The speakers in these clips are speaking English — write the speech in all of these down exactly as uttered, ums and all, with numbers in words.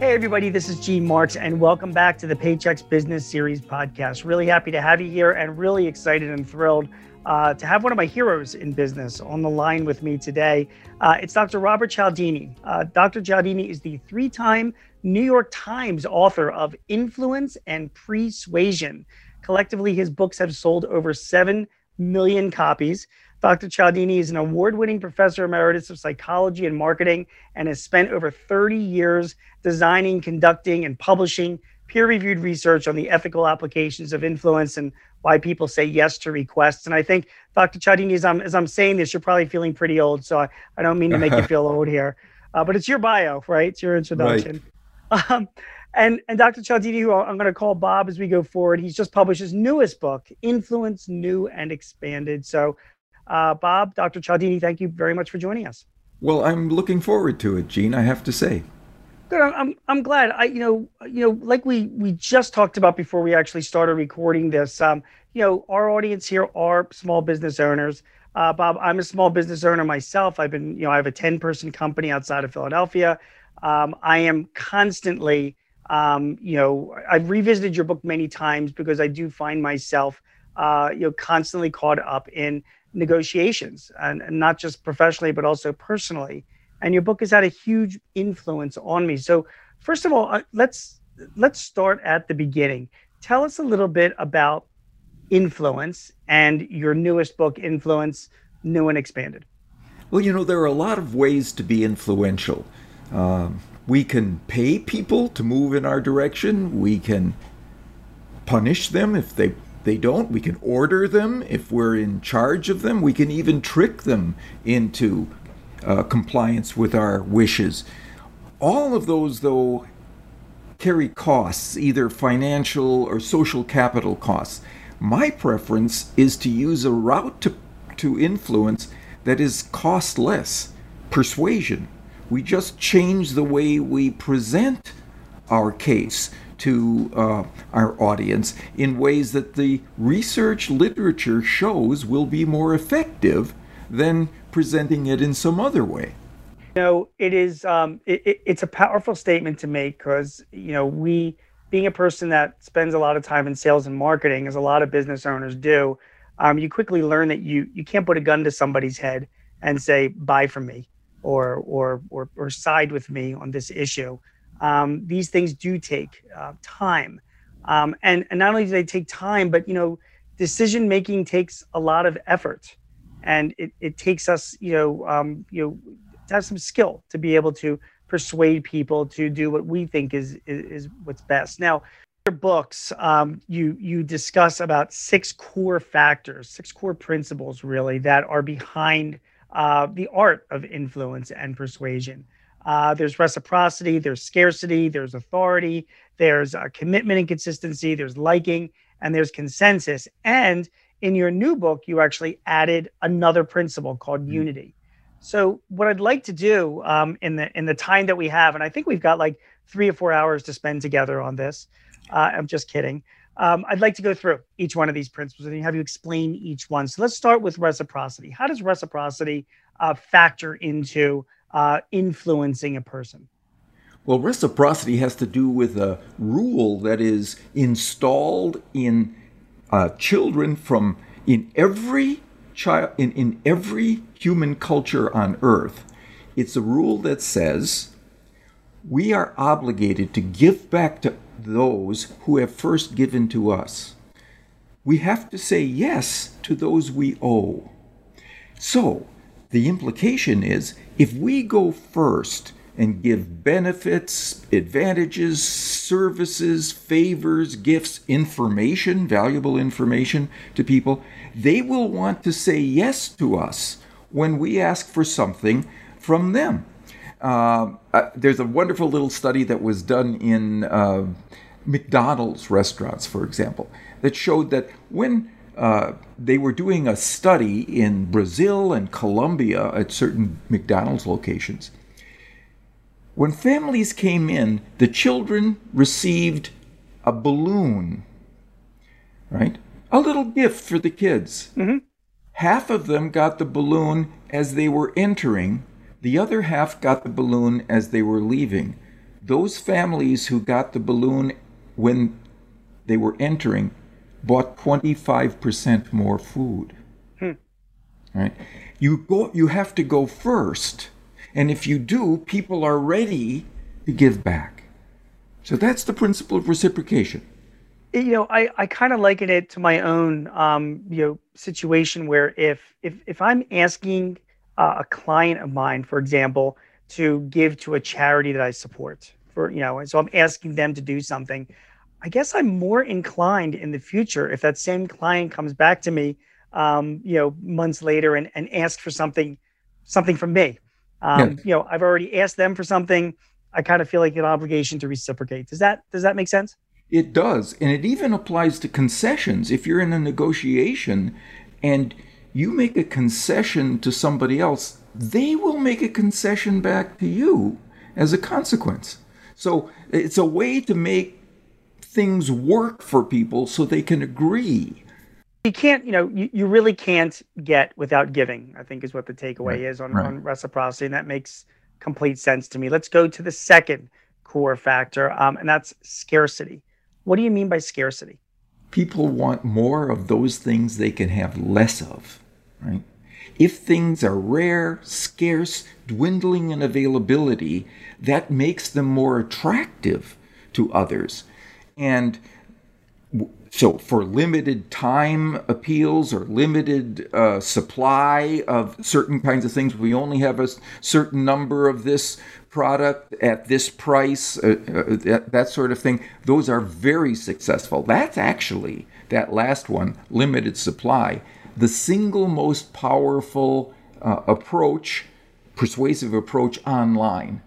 Hey everybody, this is Gene Marks and welcome back to the Paychex Business Series podcast. Really happy to have you here and really excited and thrilled uh, to have one of my heroes in business on the line with me today. Uh, it's Doctor Robert Cialdini. Uh, Doctor Cialdini is the three-time New York Times author of Influence and Persuasion. Collectively, his books have sold over seven million copies. Doctor Cialdini is an award-winning professor emeritus of psychology and marketing and has spent over thirty years designing, conducting, and publishing peer-reviewed research on the ethical applications of influence and why people say yes to requests. And I think, Doctor Cialdini, as I'm, as I'm saying this, you're probably feeling pretty old, so I, I don't mean to make you feel old here. Uh, but it's your bio, right? It's your introduction. Right. Um, and, and Doctor Cialdini, who I'm going to call Bob as we go forward, he's just published his newest book, Influence New and Expanded. So Uh, Bob, Doctor Cialdini, thank you very much for joining us. Well, I'm looking forward to it, Gene, I have to say. Good. I'm I'm glad. I you know you know like we we just talked about before we actually started recording this. Um, you know our audience here are small business owners. Uh, Bob, I'm a small business owner myself. I've been you know I have a ten person company outside of Philadelphia. Um, I am constantly um, you know I've revisited your book many times because I do find myself uh, you know constantly caught up in negotiations, and, and not just professionally, but also personally. And your book has had a huge influence on me. So first of all, uh, let's let's start at the beginning. Tell us a little bit about influence and your newest book, Influence New and Expanded. Well, you know, there are a lot of ways to be influential. Um, we can pay people to move in our direction. We can punish them if they They don't. We can order them if we're in charge of them. We can even trick them into uh, compliance with our wishes. All of those, though, carry costs, either financial or social capital costs. My preference is to use a route to, to influence that is costless, persuasion. We just change the way we present our case to uh, our audience in ways that the research literature shows will be more effective than presenting it in some other way. You know, it is, um, it, it, it's a powerful statement to make because, you know, we, being a person that spends a lot of time in sales and marketing, as a lot of business owners do, um, you quickly learn that you, you can't put a gun to somebody's head and say, buy from me or, or, or, or side with me on this issue. Um, these things do take uh, time. Um, and, and not only do they take time, but, you know, decision making takes a lot of effort. And it, it takes us, you know, um, you know, to have some skill to be able to persuade people to do what we think is, is, is what's best. Now, in your books, um, you, you discuss about six core factors, six core principles, really, that are behind uh, the art of influence and persuasion. Uh, there's reciprocity, there's scarcity, there's authority, there's uh, commitment and consistency, there's liking, and there's consensus. And in your new book, you actually added another principle called mm-hmm. unity. So what I'd like to do um, in the in the time that we have, and I think we've got like three or four hours to spend together on this. Uh, I'm just kidding. Um, I'd like to go through each one of these principles and have you explain each one. So let's start with reciprocity. How does reciprocity uh, factor into Uh, influencing a person? Well, reciprocity has to do with a rule that is installed in uh, children from in every child in, in every human culture on earth. It's a rule that says we are obligated to give back to those who have first given to us. We have to say yes to those we owe. So the implication is, if we go first and give benefits, advantages, services, favors, gifts, information, valuable information to people, they will want to say yes to us when we ask for something from them. Uh, uh, there's a wonderful little study that was done in uh, McDonald's restaurants, for example, that showed that when Uh, they were doing a study in Brazil and Colombia at certain McDonald's locations. When families came in, the children received a balloon, right? A little gift for the kids. Mm-hmm. Half of them got the balloon as they were entering. The other half got the balloon as they were leaving. Those families who got the balloon when they were entering bought twenty-five percent more food. Hmm. Right? You go, you have to go first. And if you do, people are ready to give back. So that's the principle of reciprocation. You know, I, I kind of liken it to my own, um, you know, situation where if, if, if I'm asking uh, a client of mine, for example, to give to a charity that I support for, you know, and so I'm asking them to do something, I guess I'm more inclined in the future, if that same client comes back to me, um, you know, months later and, and asks for something, something from me. Um, yeah. You know, I've already asked them for something. I kind of feel like an obligation to reciprocate. Does that, does that make sense? It does. And it even applies to concessions. If you're in a negotiation and you make a concession to somebody else, they will make a concession back to you as a consequence. So it's a way to make things work for people so they can agree. You can't, you know, you, you really can't get without giving, I think is what the takeaway right. is on, right. on reciprocity. And that makes complete sense to me. Let's go to the second core factor, um, and that's scarcity. What do you mean by scarcity? People want more of those things they can have less of, right? If things are rare, scarce, dwindling in availability, that makes them more attractive to others. And so for limited time appeals or limited uh, supply of certain kinds of things, we only have a certain number of this product at this price, uh, uh, that, that sort of thing. Those are very successful. That's actually, that last one, limited supply, the single most powerful uh, approach, persuasive approach online,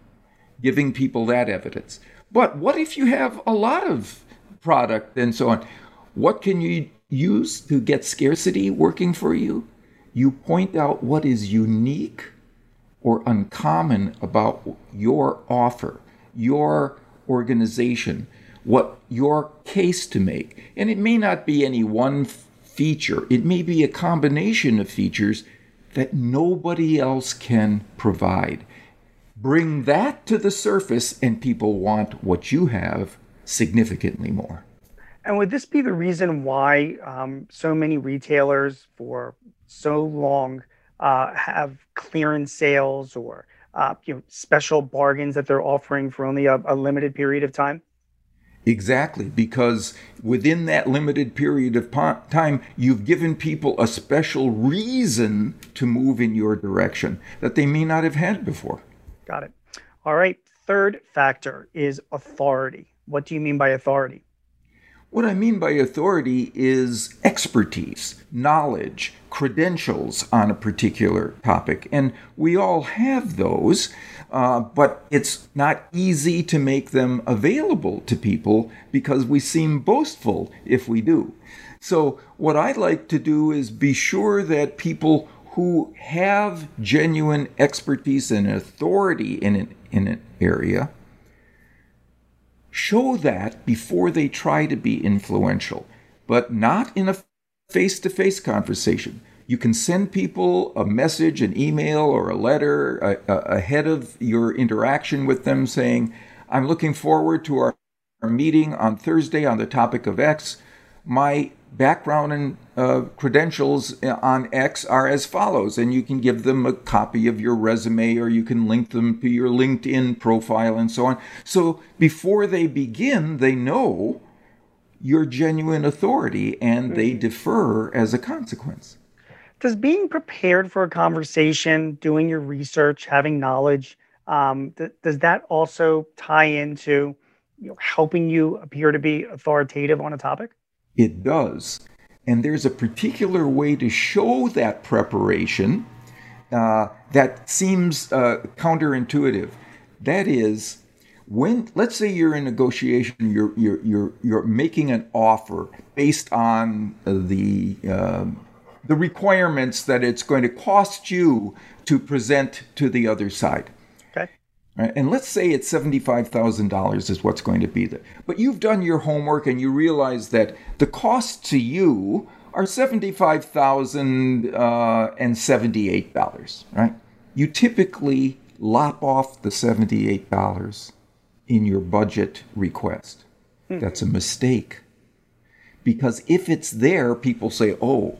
giving people that evidence. But what if you have a lot of product and so on? What can you use to get scarcity working for you? You point out what is unique or uncommon about your offer, your organization, what your case to make. And it may not be any one feature. It may be a combination of features that nobody else can provide. Bring that to the surface and people want what you have significantly more. And would this be the reason why um, so many retailers for so long uh, have clearance sales or uh, you know, special bargains that they're offering for only a, a limited period of time? Exactly, because within that limited period of po- time, you've given people a special reason to move in your direction that they may not have had before. Got it. All right. Third factor is authority. What do you mean by authority? What I mean by authority is expertise, knowledge, credentials on a particular topic. And we all have those, uh, but it's not easy to make them available to people because we seem boastful if we do. So what I like to do is be sure that people who have genuine expertise and authority in an, in an area show that before they try to be influential, but not in a face-to-face conversation. You can send people a message, an email or a letter a, a, ahead of your interaction with them saying, I'm looking forward to our, our meeting on Thursday on the topic of X. My background and uh, credentials on X are as follows, and you can give them a copy of your resume or you can link them to your LinkedIn profile and so on. So before they begin, they know your genuine authority and they defer as a consequence. Does being prepared for a conversation, doing your research, having knowledge, um, th- does that also tie into you know, helping you appear to be authoritative on a topic? It does. And there's a particular way to show that preparation uh, that seems uh, counterintuitive. That is, when let's say you're in negotiation, you're you're you're you're making an offer based on the um, the requirements that it's going to cost you to present to the other side. And let's say it's seventy-five thousand dollars is what's going to be there. But you've done your homework and you realize that the cost to you are seventy-five thousand dollars uh, and seventy-eight dollars, right? You typically lop off the seventy-eight dollars in your budget request. Mm-hmm. That's a mistake. Because if it's there, people say, oh,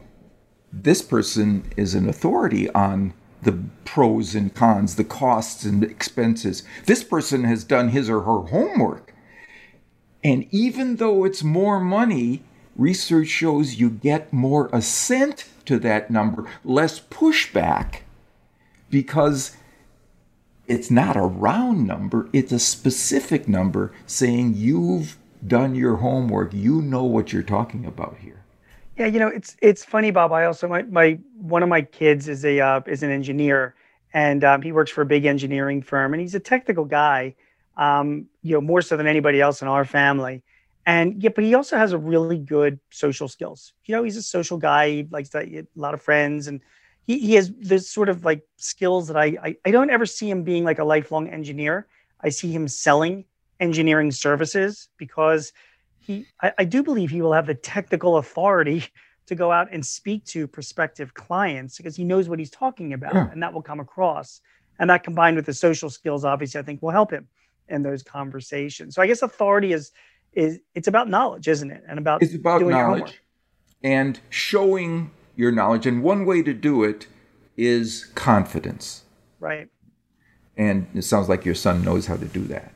this person is an authority on the pros and cons, the costs and expenses. This person has done his or her homework. And even though it's more money, research shows you get more assent to that number, less pushback, because it's not a round number. It's a specific number saying you've done your homework. You know what you're talking about here. Yeah, you know, it's it's funny, Bob. I also my, my one of my kids is a uh, is an engineer, and um, he works for a big engineering firm, and he's a technical guy, um, you know, more so than anybody else in our family. And yeah, but he also has a really good social skills. You know, he's a social guy. He likes to, he a lot of friends, and he he has this sort of like skills that I, I I don't ever see him being like a lifelong engineer. I see him selling engineering services, because he, I, I do believe he will have the technical authority to go out and speak to prospective clients, because he knows what he's talking about, yeah. and that will come across. And that, combined with the social skills, obviously, I think will help him in those conversations. So I guess authority is, is it's about knowledge, isn't it? And about, it's about doing knowledge your homework. And showing your knowledge. And one way to do it is confidence. Right. And it sounds like your son knows how to do that.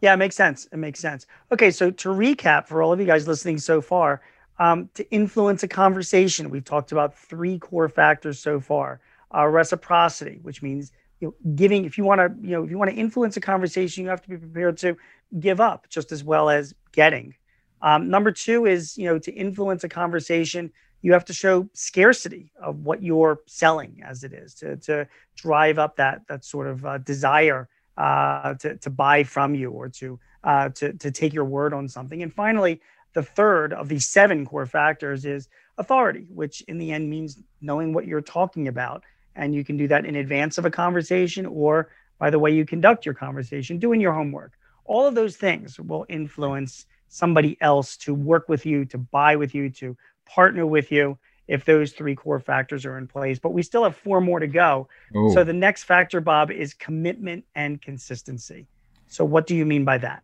Yeah, it makes sense. It makes sense. Okay, so to recap for all of you guys listening so far, um, to influence a conversation, we've talked about three core factors so far. Uh, reciprocity, which means you know, giving. If you want to, you know, if you want to influence a conversation, you have to be prepared to give up just as well as getting. Um, number two is, you know, to influence a conversation, you have to show scarcity of what you're selling, as it is, to to drive up that that sort of uh, desire. Uh, to, to buy from you, or to, uh, to to take your word on something. And finally, the third of the seven core factors is authority, which in the end means knowing what you're talking about. And you can do that in advance of a conversation, or by the way you conduct your conversation, doing your homework. All of those things will influence somebody else to work with you, to buy with you, to partner with you, if those three core factors are in place. But we still have four more to go. Ooh. So the next factor, Bob, is commitment and consistency. So what do you mean by that?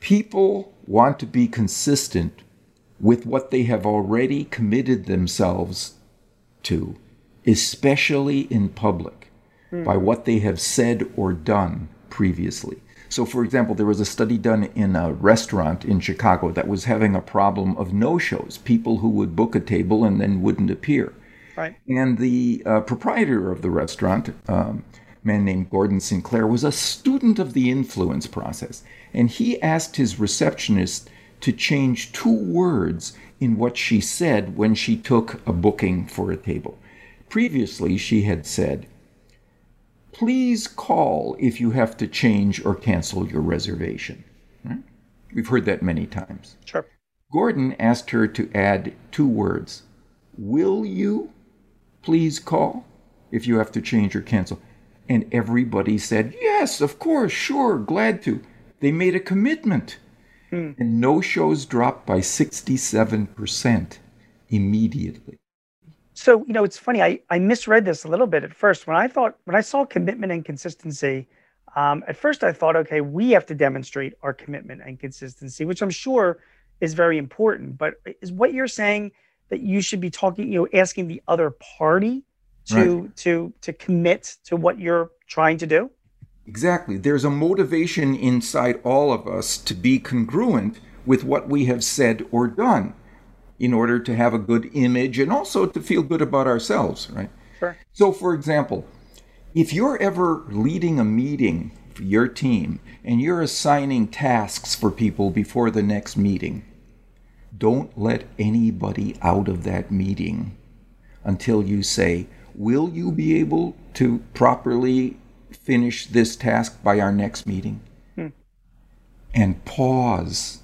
People want to be consistent with what they have already committed themselves to, especially in public, mm. by what they have said or done previously. So, for example, there was a study done in a restaurant in Chicago that was having a problem of no-shows, people who would book a table and then wouldn't appear. Right. And the uh, proprietor of the restaurant, um, a man named Gordon Sinclair, was a student of the influence process. And he asked his receptionist to change two words in what she said when she took a booking for a table. Previously, she had said, "Please call if you have to change or cancel your reservation." Right? We've heard that many times. Sure. Gordon asked her to add two words. "Will you please call if you have to change or cancel?" And everybody said, "Yes, of course, sure, glad to." They made a commitment. Hmm. And no-shows dropped by sixty-seven percent immediately. So, you know, it's funny, I, I misread this a little bit at first. When I thought, when I saw commitment and consistency, um, at first I thought, okay, we have to demonstrate our commitment and consistency, which I'm sure is very important. But is what you're saying that you should be talking, you know, asking the other party to right. to to commit to what you're trying to do? Exactly. There's a motivation inside all of us to be congruent with what we have said or done, in order to have a good image and also to feel good about ourselves, right? Sure. So, for example, if you're ever leading a meeting for your team and you're assigning tasks for people before the next meeting, don't let anybody out of that meeting until you say, "Will you be able to properly finish this task by our next meeting?" Hmm. And pause.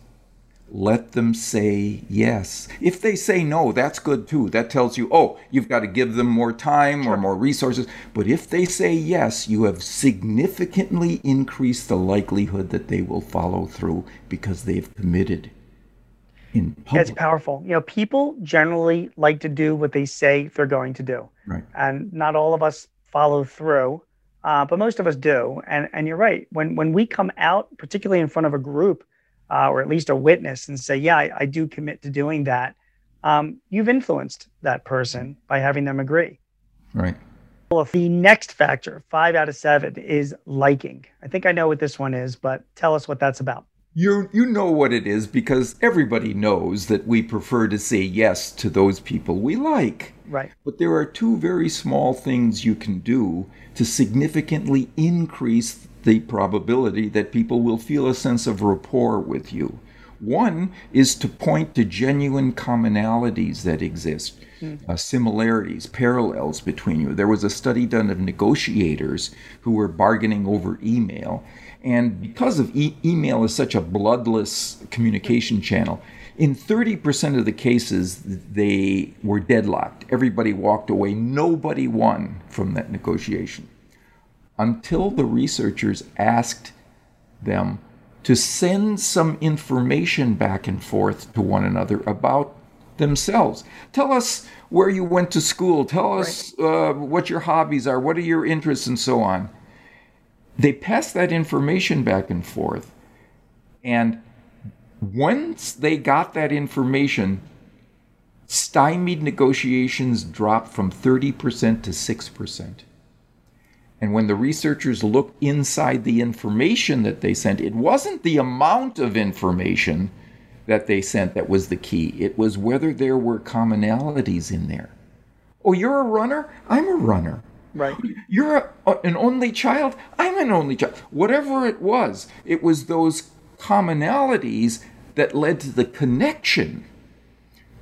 Let them say yes. If they say no, that's good too. That tells you, oh, you've got to give them more time sure. or more resources. But if they say yes, you have significantly increased the likelihood that they will follow through, because they've committed in public. It's powerful. You know, people generally like to do what they say they're going to do. Right. And not all of us follow through. uh, but most of us do. And and you're right. When when we come out, particularly in front of a group uh, or at least a witness, and say, "Yeah, I, I do commit to doing that," um, you've influenced that person by having them agree. Right. Well, the next factor, five out of seven, is liking. I think I know what this one is, but tell us what that's about. You you know what it is, because everybody knows that we prefer to say yes to those people we like. Right. But there are two very small things you can do to significantly increase the probability that people will feel a sense of rapport with you. One is to point to genuine commonalities that exist, mm-hmm. uh, similarities, parallels between you. There was a study done of negotiators who were bargaining over email. And because of e- email is such a bloodless communication channel, in thirty percent of the cases, they were deadlocked. Everybody walked away. Nobody won from that negotiation until the researchers asked them to send some information back and forth to one another about themselves. Tell us where you went to school. Tell us uh, what your hobbies are. What are your interests, and so on. They passed that information back and forth, and once they got that information, stymied negotiations dropped from thirty percent to six percent. And when the researchers looked inside the information that they sent, it wasn't the amount of information that they sent that was the key. It was whether there were commonalities in there. Oh, you're a runner? I'm a runner. Right. You're a, an only child? I'm an only child. Whatever it was, it was those commonalities that led to the connection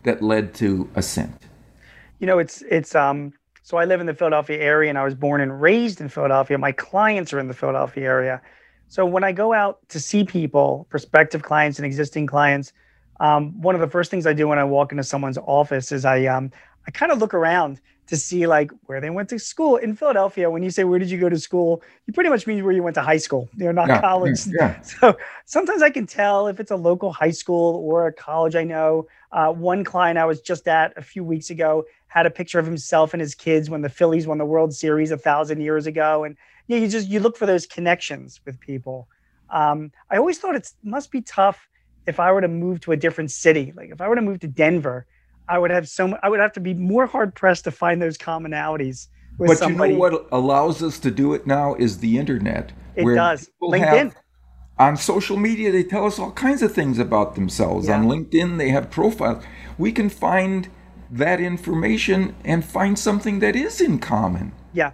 that led to assent. You know, it's, it's, um, so I live in the Philadelphia area, and I was born and raised in Philadelphia. My clients are in the Philadelphia area. So when I go out to see people, prospective clients and existing clients, um, one of the first things I do when I walk into someone's office is I, um, I kind of look around to see like where they went to school. In Philadelphia, when you say, where did you go to school? You pretty much mean where you went to high school, you know, not yeah, college. Yeah. So sometimes I can tell if it's a local high school or a college I know. Uh, one client I was just at a few weeks ago had a picture of himself and his kids when the Phillies won the World Series a thousand years ago. And yeah, you just, you look for those connections with people. Um, I always thought it must be tough if I were to move to a different city. Like if I were to move to Denver, I would have so I would have to be more hard pressed to find those commonalities with but somebody. But you know what allows us to do it now is the internet. It where does. LinkedIn. Have, on social media, they tell us all kinds of things about themselves. Yeah. On LinkedIn, they have profiles. We can find that information and find something that is in common. Yeah,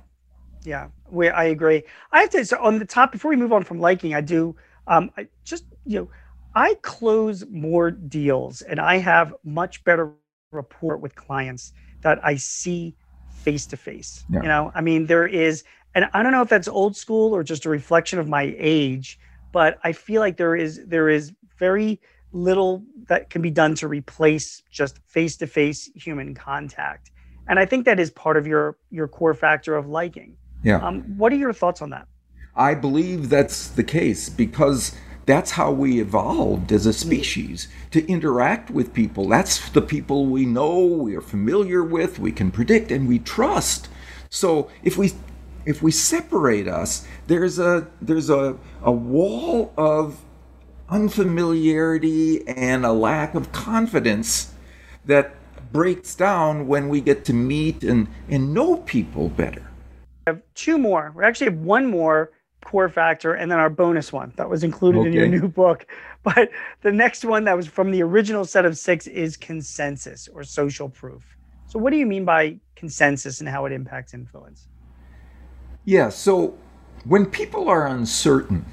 yeah, we, I agree. I have to so on the top before we move on from liking. I do um, I just you know I close more deals and I have much better rapport with clients that I see face to face. You know, I mean, there is, and I don't know if that's old school or just a reflection of my age, but I feel like there is there is very little that can be done to replace just face to face human contact. And I think that is part of your your core factor of liking. Yeah. Um, what are your thoughts on that? I believe that's the case because that's how we evolved as a species, to interact with people. That's the people we know, we are familiar with, we can predict, and we trust. So if we if we separate us, there's a there's a, a wall of unfamiliarity and a lack of confidence that breaks down when we get to meet and, and know people better. We have two more. We actually have one more core factor, and then our bonus one that was included okay. in your new book. But the next one that was from the original set of six is consensus or social proof. So what do you mean by consensus and how it impacts influence? Yeah, so when people are uncertain,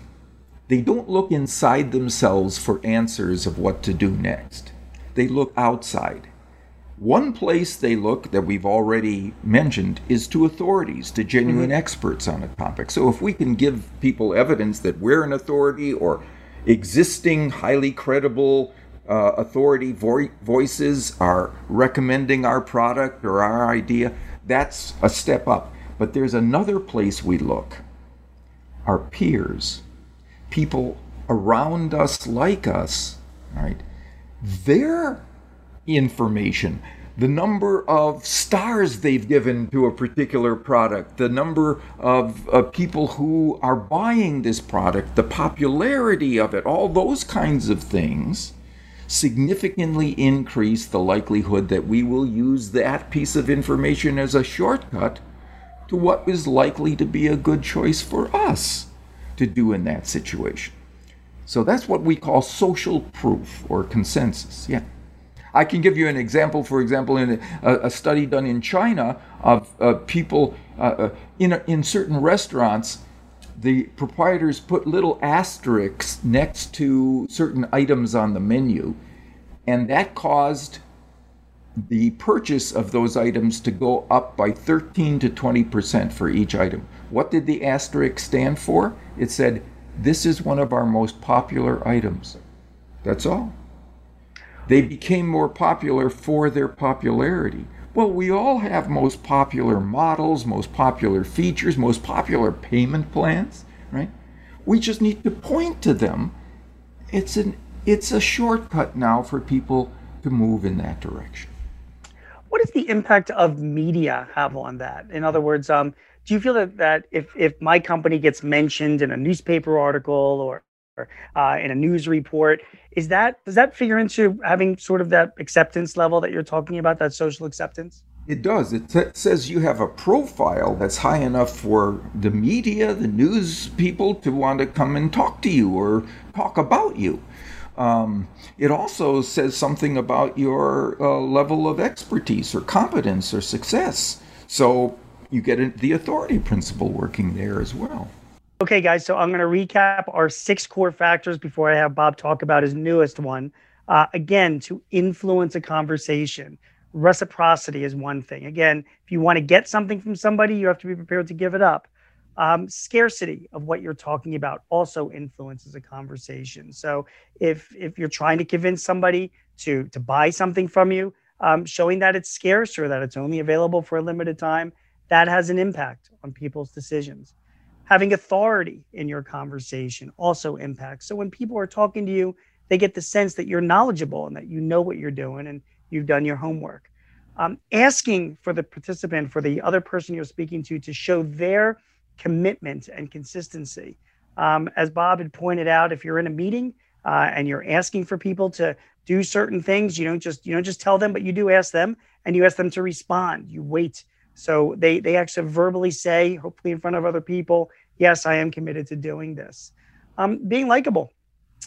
they don't look inside themselves for answers of what to do next. They look outside. One place they look that we've already mentioned is to authorities, to genuine mm-hmm. experts on a topic. So if we can give people evidence that we're an authority or existing highly credible uh, authority vo- voices are recommending our product or our idea, that's a step up. But there's another place we look, our peers. People around us, like us, right? Their information, the number of stars they've given to a particular product, the number of uh, people who are buying this product, the popularity of it, all those kinds of things significantly increase the likelihood that we will use that piece of information as a shortcut to what is likely to be a good choice for us to do in that situation. So that's what we call social proof or consensus. Yeah. I can give you an example, for example, in a, a study done in China of uh, people uh, in, a, in certain restaurants, the proprietors put little asterisks next to certain items on the menu, and that caused the purchase of those items to go up by thirteen to twenty percent for each item. What did the asterisk stand for? It said, this is one of our most popular items. That's all. They became more popular for their popularity. Well, we all have most popular models, most popular features, most popular payment plans, right? We just need to point to them. It's an it's a shortcut now for people to move in that direction. What does the impact of media have on that? In other words, um, do you feel that, that if, if my company gets mentioned in a newspaper article or or uh, in a news report, is that does that figure into having sort of that acceptance level that you're talking about, that social acceptance? It does. It t- says you have a profile that's high enough for the media, the news people to want to come and talk to you or talk about you. Um, it also says something about your uh, level of expertise or competence or success. So you get the authority principle working there as well. Okay, guys, so I'm going to recap our six core factors before I have Bob talk about his newest one. Uh, again, to influence a conversation, reciprocity is one thing. Again, if you want to get something from somebody, you have to be prepared to give it up. Um, scarcity of what you're talking about also influences a conversation. So if if you're trying to convince somebody to, to buy something from you, um, showing that it's scarce or that it's only available for a limited time, that has an impact on people's decisions. Having authority in your conversation also impacts. So when people are talking to you, they get the sense that you're knowledgeable and that you know what you're doing and you've done your homework. Um, asking for the participant, for the other person you're speaking to, to show their commitment and consistency. Um, as Bob had pointed out, if you're in a meeting uh, and you're asking for people to do certain things, you don't just you don't just tell them, but you do ask them, and you ask them to respond. You wait. So they, they actually verbally say, hopefully in front of other people, yes, I am committed to doing this. Um, being likable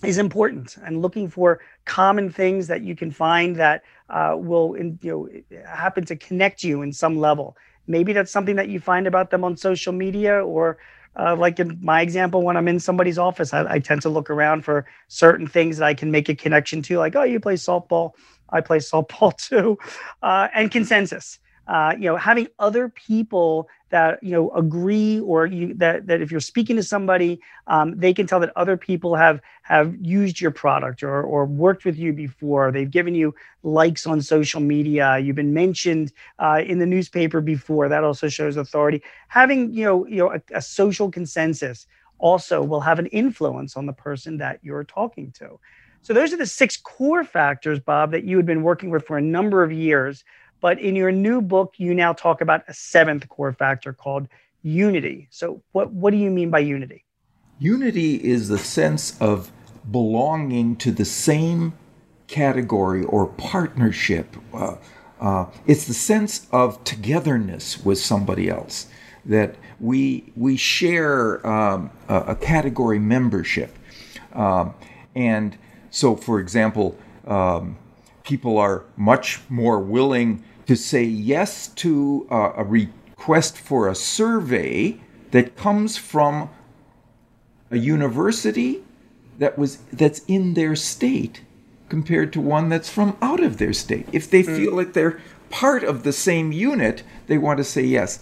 is important, and looking for common things that you can find that uh, will in, you know, happen to connect you in some level. Maybe that's something that you find about them on social media, or uh, like in my example, when I'm in somebody's office, I, I tend to look around for certain things that I can make a connection to, like, oh, you play softball, I play softball too, uh, and consensus. Uh, you know, having other people that, you know, agree, or you, that that if you're speaking to somebody, um, they can tell that other people have have used your product or or worked with you before. They've given you likes on social media. You've been mentioned uh, in the newspaper before. That also shows authority. Having, you know, you know, a, a social consensus also will have an influence on the person that you're talking to. So those are the six core factors, Bob, that you had been working with for a number of years. But in your new book, you now talk about a seventh core factor called unity. So what, what do you mean by unity? Unity is the sense of belonging to the same category or partnership. Uh, uh, it's the sense of togetherness with somebody else, that we, we share um, a, a category membership. Um, and so, for example, um, people are much more willing to say yes to uh, a request for a survey that comes from a university that was that's in their state compared to one that's from out of their state. If they feel like they're part of the same unit, they want to say yes.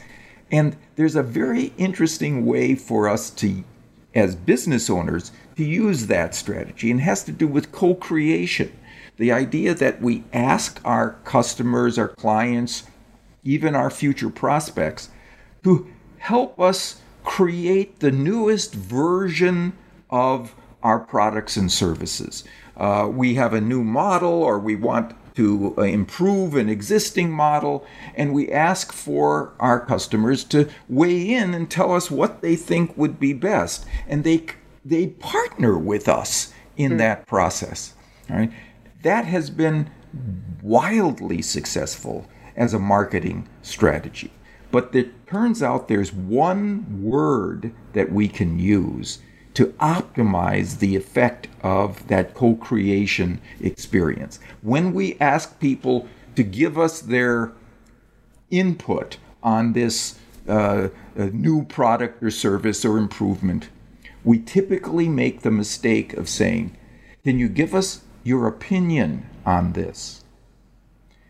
And there's a very interesting way for us to, as business owners, to use that strategy, and it has to do with co-creation. The idea that we ask our customers, our clients, even our future prospects to help us create the newest version of our products and services. Uh, we have a new model, or we want to improve an existing model, and we ask for our customers to weigh in and tell us what they think would be best. And they they partner with us in mm-hmm. that process. All right? That has been wildly successful as a marketing strategy. But it turns out there's one word that we can use to optimize the effect of that co-creation experience. When we ask people to give us their input on this uh, new product or service or improvement, we typically make the mistake of saying, "Can you give us your opinion on this?"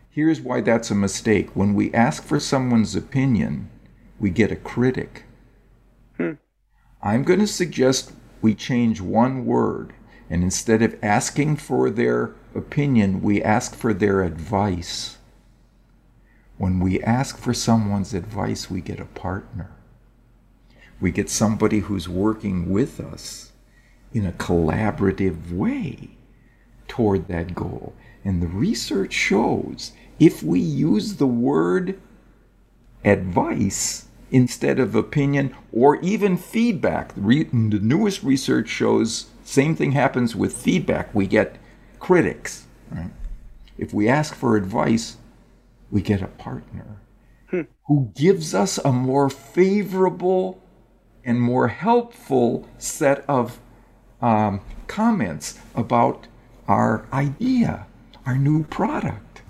Here's why that's a mistake. When we ask for someone's opinion, we get a critic. Hmm. I'm going to suggest we change one word, and instead of asking for their opinion, we ask for their advice. When we ask for someone's advice, we get a partner. We get somebody who's working with us in a collaborative way toward that goal. And the research shows if we use the word advice instead of opinion or even feedback. Re- the newest research shows same thing happens with feedback. We get critics. Right? If we ask for advice, we get a partner hmm. who gives us a more favorable and more helpful set of um, comments about our idea, our new product.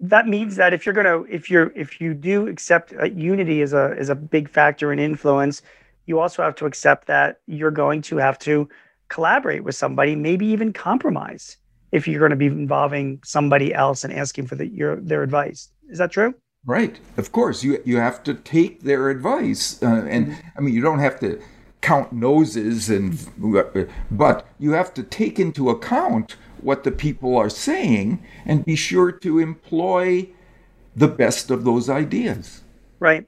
That means that if you're going to, if you're, if you do accept uh, unity as a, as a big factor in influence, you also have to accept that you're going to have to collaborate with somebody, maybe even compromise if you're going to be involving somebody else and asking for the, your, their advice. Is that true? Right. Of course, you, you have to take their advice. Uh, and I mean, you don't have to count noses and, but you have to take into account what the people are saying and be sure to employ the best of those ideas. Right.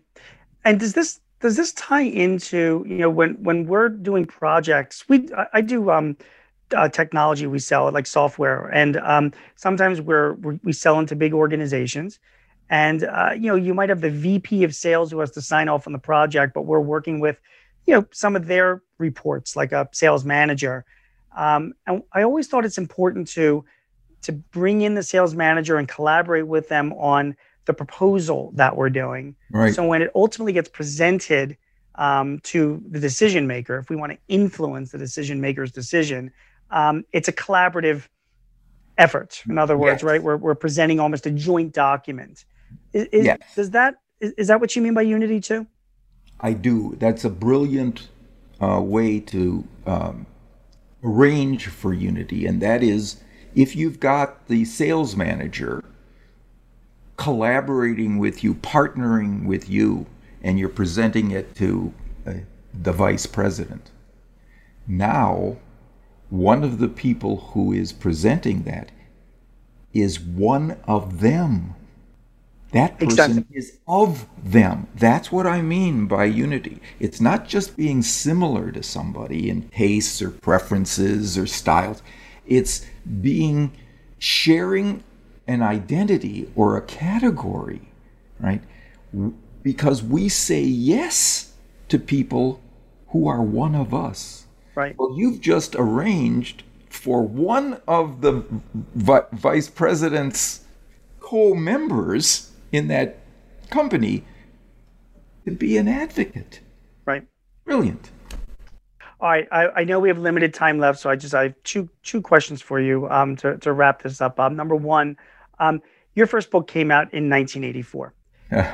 And does this does this tie into, you know, when when we're doing projects, we I, I do um uh, technology we sell, like software, and um sometimes we're, we're we sell into big organizations, and uh you know, you might have the V P of sales who has to sign off on the project, but we're working with, you know, some of their reports, like a sales manager. Um, and I always thought it's important to to bring in the sales manager and collaborate with them on the proposal that we're doing. Right. So when it ultimately gets presented um, to the decision maker, if we want to influence the decision maker's decision, um, it's a collaborative effort. In other words, yes. Right? We're we're presenting almost a joint document. Is, is, yes. Does that is, is that what you mean by unity too? I do. That's a brilliant uh, way to. Um, Arrange for unity, and that is if you've got the sales manager collaborating with you, partnering with you, and you're presenting it to uh, the vice president. Now, one of the people who is presenting that is one of them. That person exactly. is of them. That's what I mean by unity. It's not just being similar to somebody in tastes or preferences or styles. It's being sharing an identity or a category, right? Because we say yes to people who are one of us. Right. Well, you've just arranged for one of the vi- vice president's co-members in that company to be an advocate. Right. Brilliant. All right. I, I know we have limited time left, so I just I have two two questions for you um, to, to wrap this up. Um, number one, um, your first book came out in nineteen eighty-four.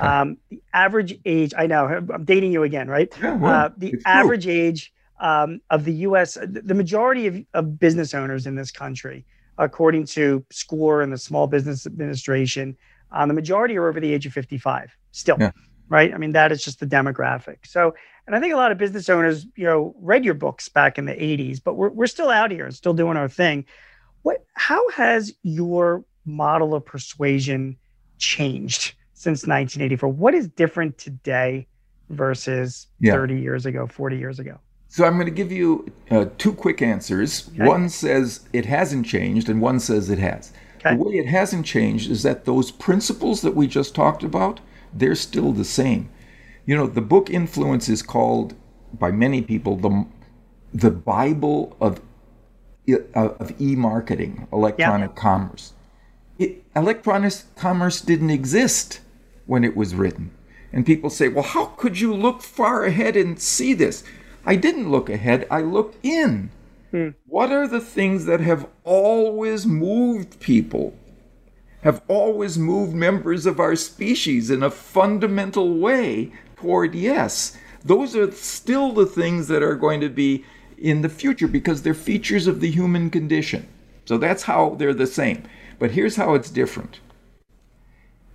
um, the average age, I know, I'm dating you again, right? Yeah, well, uh, the average true. age um, of the U S, the majority of, of business owners in this country, according to SCORE and the Small Business Administration, Um, the majority are over the age of fifty-five still, yeah. Right? I mean, that is just the demographic. So, and I think a lot of business owners, you know, read your books back in the eighties, but we're we're still out here and still doing our thing. What? How has your model of persuasion changed since nineteen eighty-four? What is different today versus yeah. thirty years ago, forty years ago? So I'm going to give you uh, two quick answers. Okay. One says it hasn't changed, and one says it has. Okay. The way it hasn't changed is that those principles that we just talked about, they're still the same. You know, the book Influence is called by many people the the Bible of of e-marketing, electronic yeah. commerce. It, electronic commerce didn't exist when it was written. And people say, well, how could you look far ahead and see this? I didn't look ahead. I looked in. Hmm. What are the things that have always moved people, have always moved members of our species in a fundamental way toward yes? Those are still the things that are going to be in the future because they're features of the human condition. So that's how they're the same. But here's how it's different.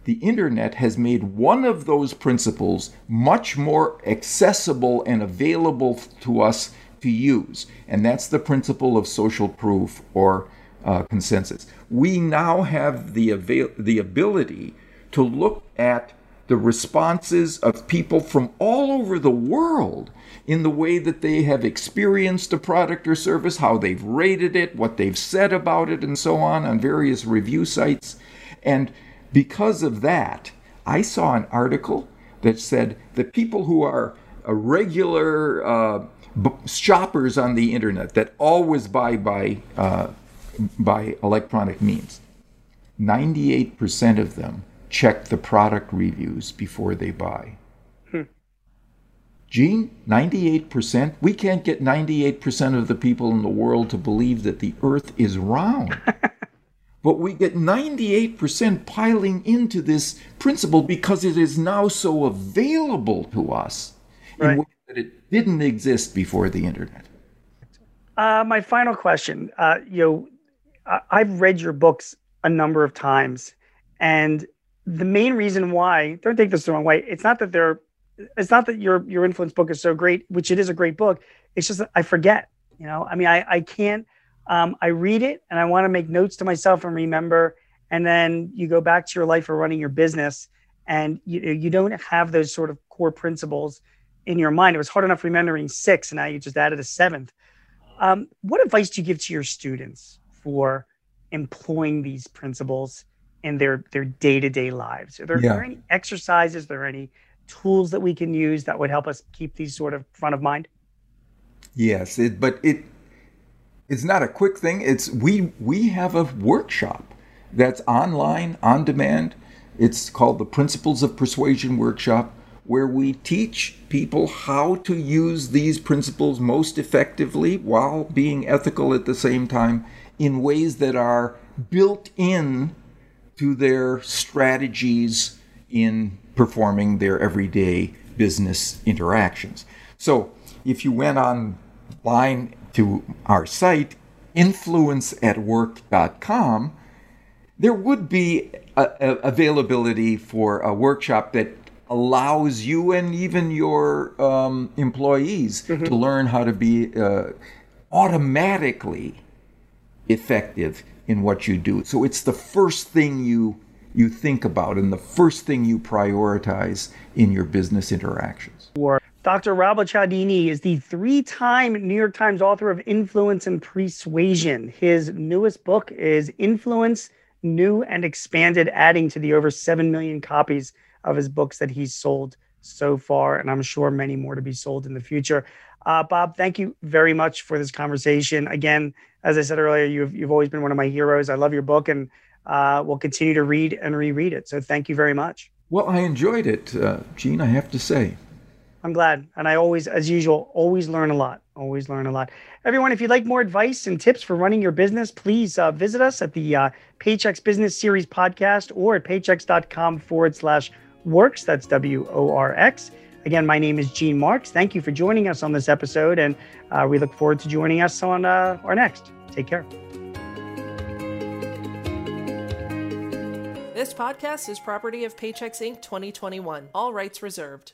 The internet has made one of those principles much more accessible and available to us to use, and that's the principle of social proof or uh, consensus. We now have the avail the ability to look at the responses of people from all over the world in the way that they have experienced a product or service, how they've rated it, what they've said about it, and so on, on various review sites. And because of that, I saw an article that said that people who are a regular uh, shoppers on the internet that always buy by, uh, by electronic means, ninety-eight percent of them check the product reviews before they buy. Hmm. Gene, ninety-eight percent? We can't get ninety-eight percent of the people in the world to believe that the earth is round. But we get ninety-eight percent piling into this principle because it is now so available to us right. in ways that it didn't exist before the internet. Uh, my final question. Uh, you know, I've read your books a number of times, and the main reason why, don't take this the wrong way, it's not that they're, it's not that your your influence book is so great, which it is a great book. It's just that I forget. You know, I mean, I I can't. Um, I read it and I want to make notes to myself and remember. And then you go back to your life or running your business, and you you don't have those sort of core principles in your mind. It was hard enough remembering six, and now you just added a seventh. Um, what advice do you give to your students for employing these principles in their their day-to-day lives? Are there, yeah. are there any exercises, are there any tools that we can use that would help us keep these sort of front of mind? Yes, it, but it it's not a quick thing. It's we we have a workshop that's online, on demand. It's called the Principles of Persuasion Workshop, where we teach people how to use these principles most effectively while being ethical at the same time in ways that are built in to their strategies in performing their everyday business interactions. So if you went online to our site, influence at work dot com, there would be a, a availability for a workshop that allows you and even your um, employees mm-hmm. to learn how to be uh, automatically effective in what you do. So it's the first thing you you think about and the first thing you prioritize in your business interactions. Doctor Robert Cialdini is the three-time New York Times author of Influence and Persuasion. His newest book is Influence, New and Expanded, adding to the over seven million copies of his books that he's sold so far, and I'm sure many more to be sold in the future. Uh, Bob, thank you very much for this conversation. Again, as I said earlier, you've, you've always been one of my heroes. I love your book, and uh, we'll continue to read and reread it. So thank you very much. Well, I enjoyed it, uh, Gene, I have to say. I'm glad. And I always, as usual, always learn a lot. Always learn a lot. Everyone, if you'd like more advice and tips for running your business, please uh, visit us at the uh, Paychex Business Series podcast or at paychex.com forward slash works. That's W O R X. Again, my name is Gene Marks. Thank you for joining us on this episode, and uh, we look forward to joining us on uh, our next. Take care. This podcast is property of Paychex Incorporated twenty twenty-one. All rights reserved.